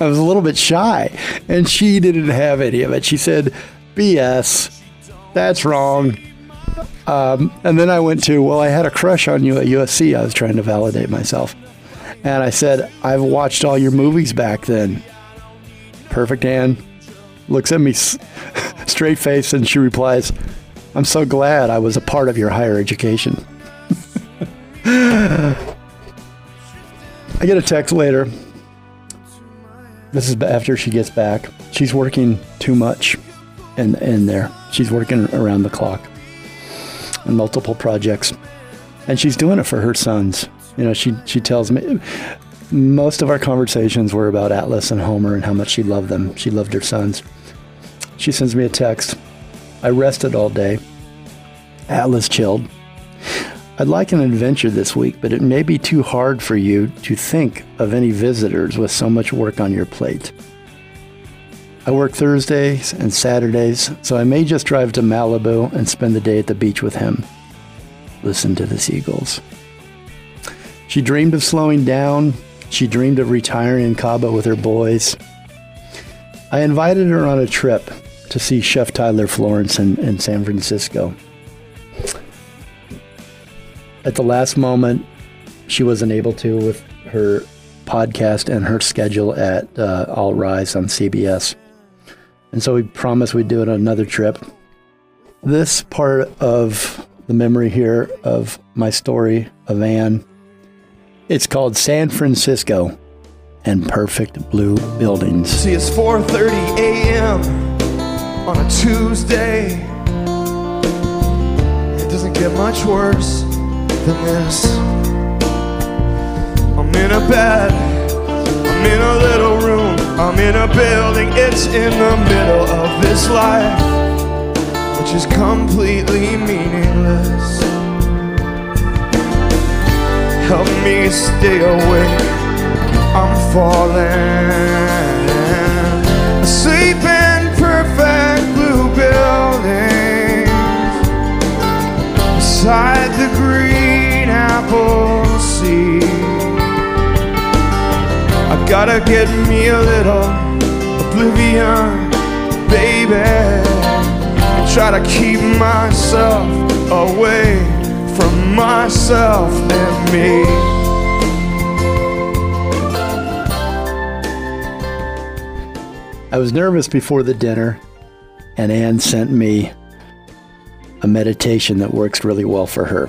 I was a little bit shy, and she didn't have any of it. She said, BS, that's wrong. And then I went to, well, I had a crush on you at USC. I was trying to validate myself. And I said, I've watched all your movies back then. Perfect Anne looks at me straight face, and she replies, I'm so glad I was a part of your higher education. I get a text later. This is after she gets back. She's working too much in there. She's working around the clock on multiple projects. And she's doing it for her sons. You know, she tells me most of our conversations were about Atlas and Homer and how much she loved them. She loved her sons. She sends me a text. I rested all day. Atlas chilled. I'd like an adventure this week, but it may be too hard for you to think of any visitors with so much work on your plate. I work Thursdays and Saturdays, so I may just drive to Malibu and spend the day at the beach with him. Listen to the seagulls. She dreamed of slowing down. She dreamed of retiring in Cabo with her boys. I invited her on a trip to see Chef Tyler Florence in San Francisco. At the last moment, she wasn't able to with her podcast and her schedule at All Rise on CBS. And so we promised we'd do it on another trip. This part of the memory here of my story of Anne, it's called San Francisco and Perfect Blue Buildings. See, it's 4:30 a.m. on a Tuesday. It doesn't get much worse than this. I'm in a bed, I'm in a little room, I'm in a building, it's in the middle of this life, which is completely meaningless. Help me stay awake, I'm falling asleep in perfect blue buildings, beside the green apple sea. I gotta get me a little oblivion, baby, and try to keep myself away from myself and me. I was nervous before the dinner, and Anne sent me a meditation that works really well for her.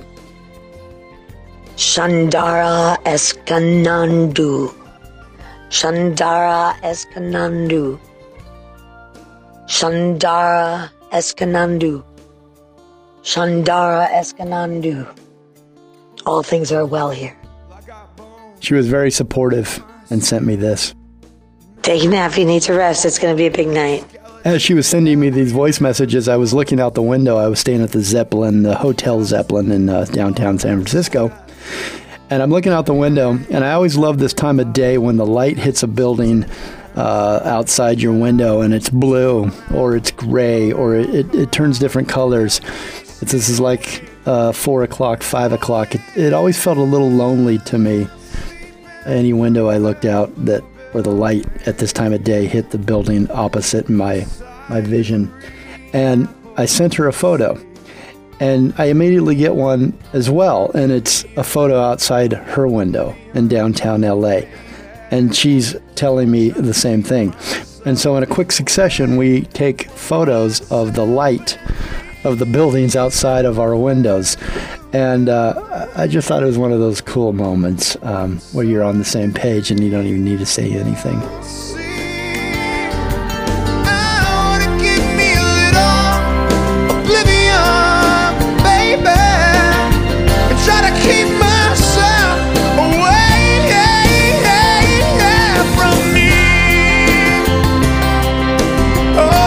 Shandara Eskanandu. Shandara Eskanandu. Shandara Eskanandu. Shandara Eskanandu. All things are well here. She was very supportive and sent me this. Take a nap, you need to rest. It's going to be a big night. As she was sending me these voice messages, I was looking out the window. I was staying at the Hotel Zeppelin in downtown San Francisco. And I'm looking out the window, and I always love this time of day when the light hits a building outside your window, and it's blue, or it's gray, or it turns different colors. This is like 4 o'clock, 5 o'clock. It always felt a little lonely to me, any window I looked out where the light at this time of day hit the building opposite my vision. And I sent her a photo. And I immediately get one as well, and it's a photo outside her window in downtown LA. And she's telling me the same thing. And so in a quick succession, we take photos of the light of the buildings outside of our windows. And I just thought it was one of those cool moments where you're on the same page and you don't even need to say anything. Oh!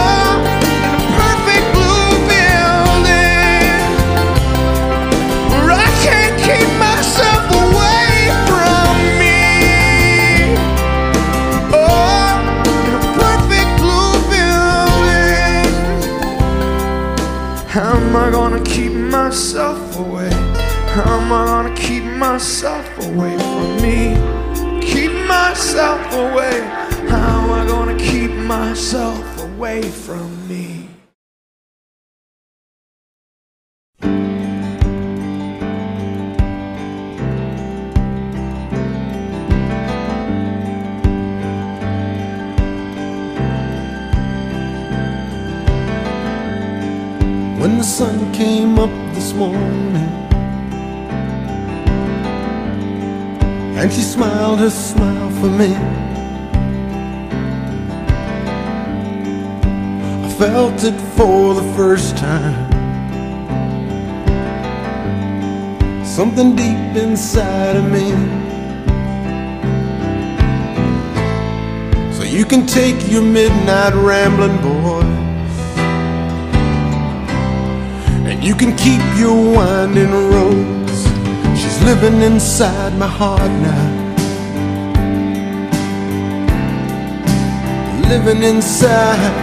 myself away from me. Keep myself away. How am I gonna keep myself away from me? When the sun came up this morning and she smiled her smile for me, I felt it for the first time. Something deep inside of me. So you can take your midnight rambling, boy. You can keep your winding roads. She's living inside my heart now. Living inside.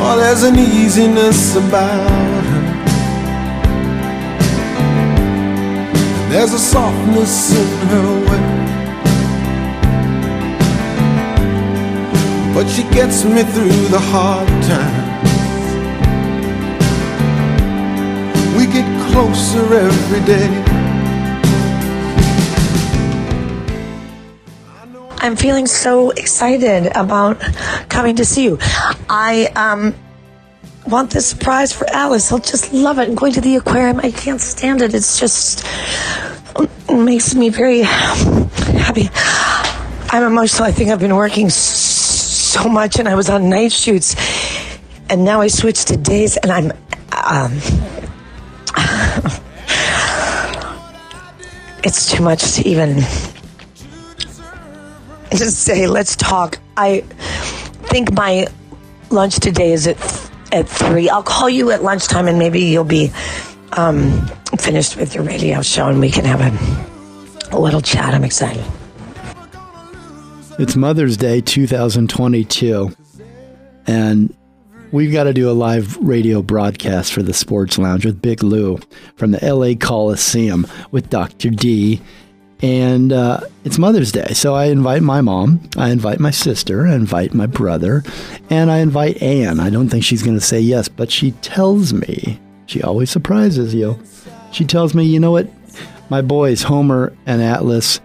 Oh, there's an easiness about her. There's a softness in her way. But she gets me through the hard times. We get closer every day. I'm feeling so excited about coming to see you. I want this surprise for Alice. He'll just love it. I'm going to the aquarium. I can't stand it. It's just, it makes me very happy. I'm emotional. I think I've been working so much, and I was on night shoots, and now I switched to days, and I'm it's too much to even just say, let's talk. I think my lunch today is at 3. I'll call you at lunchtime, and maybe you'll be finished with your radio show, and we can have a little chat. I'm excited. It's Mother's Day 2022, and we've got to do a live radio broadcast for the Sports Lounge with Big Lou from the LA Coliseum with Dr. D, and it's Mother's Day, so I invite my mom, I invite my sister, I invite my brother, and I invite Anne. I don't think she's going to say yes, but she tells me, she always surprises you, she tells me, you know what, my boys, Homer and Atlas,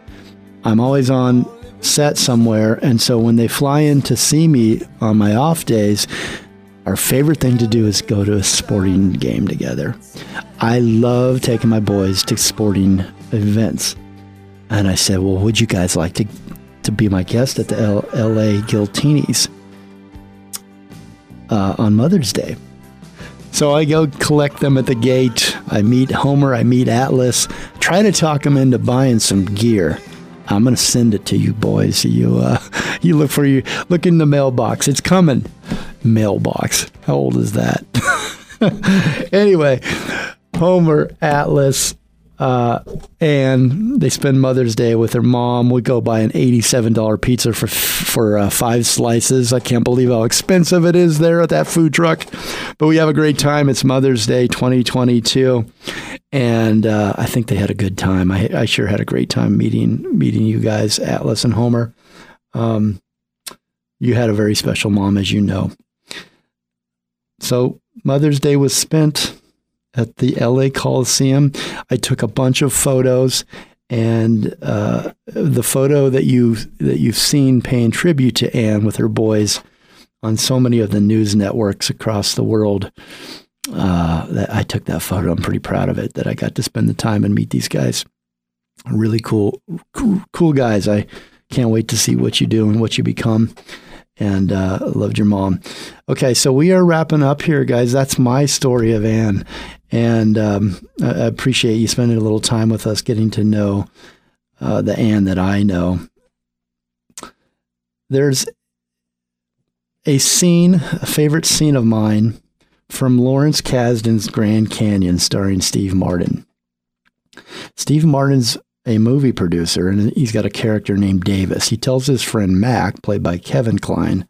I'm always on set somewhere, and so when they fly in to see me on my off days, our favorite thing to do is go to a sporting game together. I love taking my boys to sporting events. And I said, well, would you guys like to be my guest at the LA Giltinis on Mother's Day? So I go collect them at the gate. I meet Homer, I meet Atlas, try to talk them into buying some gear. I'm going to send it to you boys. You look in the mailbox. It's coming. Mailbox. How old is that? Anyway, Homer, Atlas, and they spend Mother's Day with their mom. We go buy an $87 pizza for 5 slices. I can't believe how expensive it is there at that food truck. But we have a great time. It's Mother's Day 2022. And I think they had a good time. I sure had a great time meeting you guys, Atlas and Homer. You had a very special mom, as you know. So Mother's Day was spent at the LA Coliseum. I took a bunch of photos, and the photo that you've seen paying tribute to Anne with her boys on so many of the news networks across the world. I took that photo. I'm pretty proud of it that I got to spend the time and meet these guys. Really cool guys. I can't wait to see what you do and what you become. And loved your mom. Okay, so we are wrapping up here, guys. That's my story of Anne. And I appreciate you spending a little time with us, getting to know the Anne that I know. There's a favorite scene of mine, from Lawrence Kasdan's Grand Canyon, starring Steve Martin. Steve Martin's a movie producer, and he's got a character named Davis. He tells his friend Mac, played by Kevin Kline,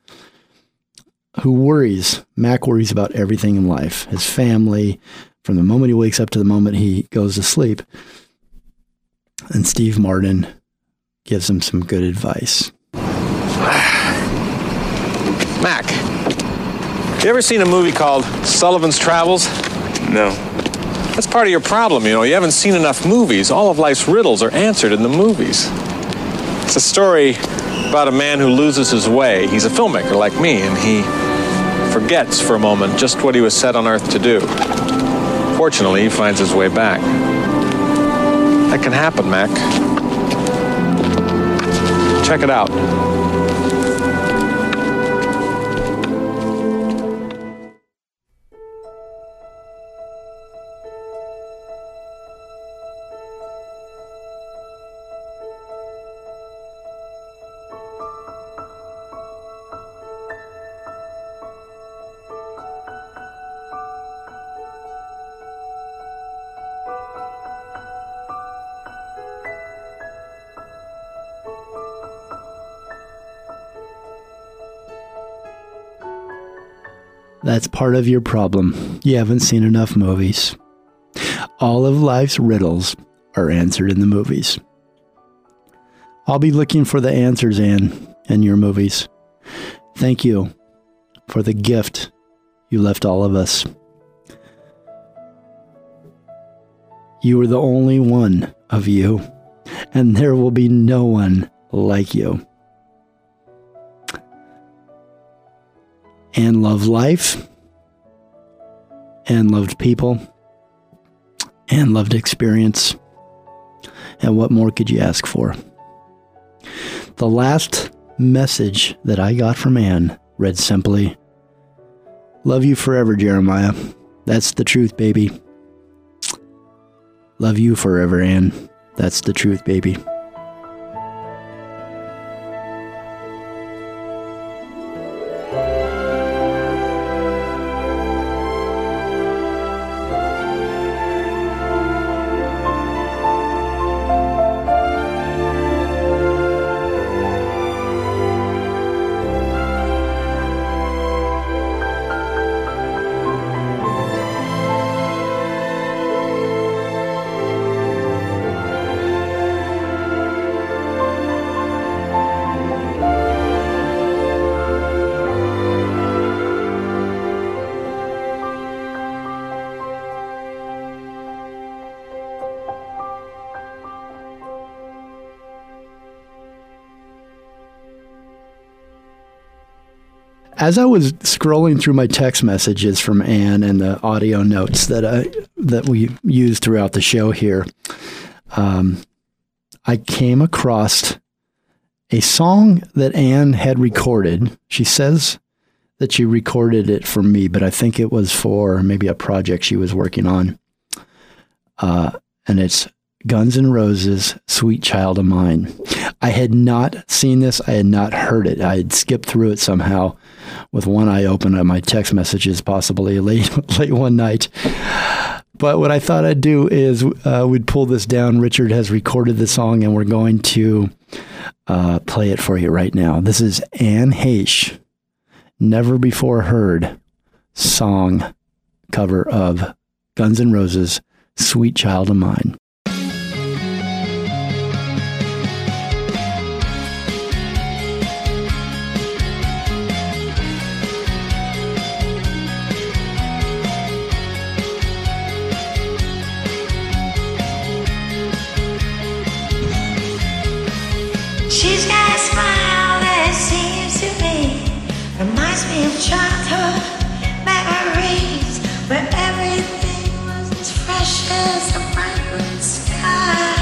who worries. Mac worries about everything in life, his family, from the moment he wakes up to the moment he goes to sleep. And Steve Martin gives him some good advice. Mac, you ever seen a movie called Sullivan's Travels? No. That's part of your problem, you know. You haven't seen enough movies. All of life's riddles are answered in the movies. It's a story about a man who loses his way. He's a filmmaker like me, and he forgets for a moment just what he was set on earth to do. Fortunately, he finds his way back. That can happen, Mac. Check it out. That's part of your problem. You haven't seen enough movies. All of life's riddles are answered in the movies. I'll be looking for the answers, Anne, in your movies. Thank you for the gift you left all of us. You were the only one of you, and there will be no one like you. Anne loved life, Anne loved people, Anne loved experience, and what more could you ask for? The last message that I got from Anne read simply, "Love you forever, Jeremiah. That's the truth, baby." Love you forever, Anne. That's the truth, baby. As I was scrolling through my text messages from Anne and the audio notes that we used throughout the show here, I came across a song that Anne had recorded. She says that she recorded it for me, but I think it was for maybe a project she was working on. And it's Guns N' Roses, Sweet Child of Mine. I had not seen this. I had not heard it. I had skipped through it somehow with one eye open on my text messages, possibly late one night. But what I thought I'd do is we'd pull this down. Richard has recorded the song, and we're going to play it for you right now. This is Anne Heche, never before heard song cover of Guns N' Roses, Sweet Child of Mine. She's got a smile that seems to me reminds me of childhood memories, where everything was as fresh as a vibrant sky.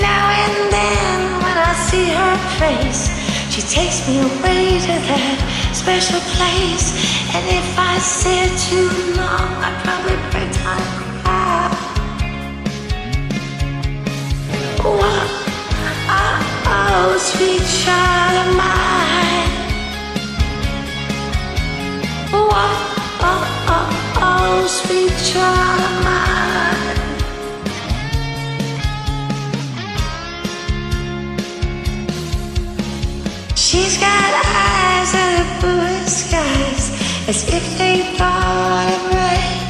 Now and then when I see her face, she takes me away to that special place. And if I sit too long, I probably break down. Oh, oh, oh, sweet child of mine. Oh, oh, oh, oh, sweet child of mine. She's got eyes as if they are red.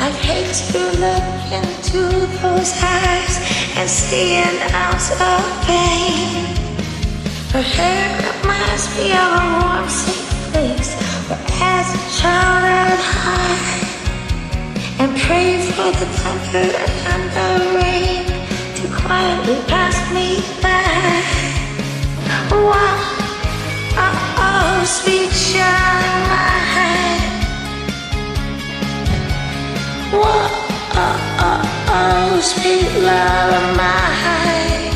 I'd hate to look into those eyes and see an ounce of pain. Her hair reminds me of a warm, safe place where as a child I'd hide and pray for the thunder and the rain to quietly pass me by. Wow. Oh, sweet child of mine. Whoa, oh, sweet love of mine.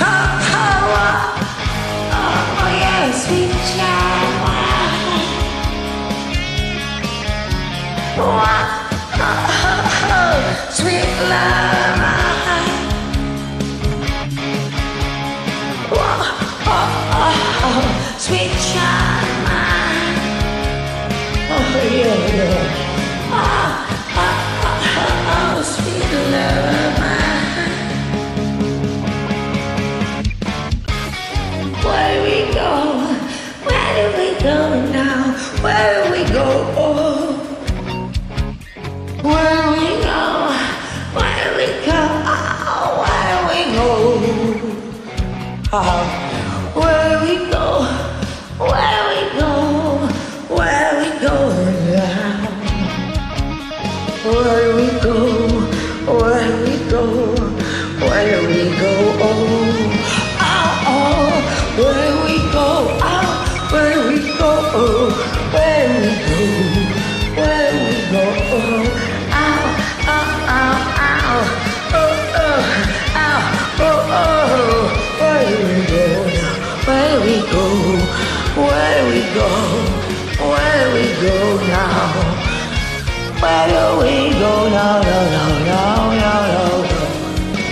Oh, oh, oh, oh, yeah, sweet child of mine. Whoa, oh, oh, sweet love of mine. Sweet child of mine. Oh, yeah, yeah. Oh, oh, oh, oh, sweet love of mine. Where do we go? Where do we go now? Where do we go? Where do we go? Where do we go? Oh, where do we go? Oh, where do we go? Where do we go? Where do we go? Where do we go? Oh, oh, oh. Where do we go? Oh, where do we go? Oh, where do we go? Where do we go? Oh, oh, oh, oh, oh, oh, oh, oh. Where do we go? Where do we go? Where do we go? Where do we go now? Where do we go? No, no, no, no, no, no,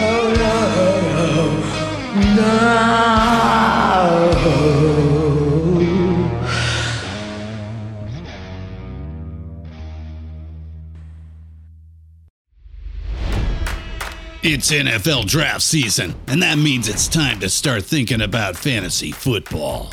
no, no, no, no. It's NFL draft season, and that means it's time to start thinking about fantasy football.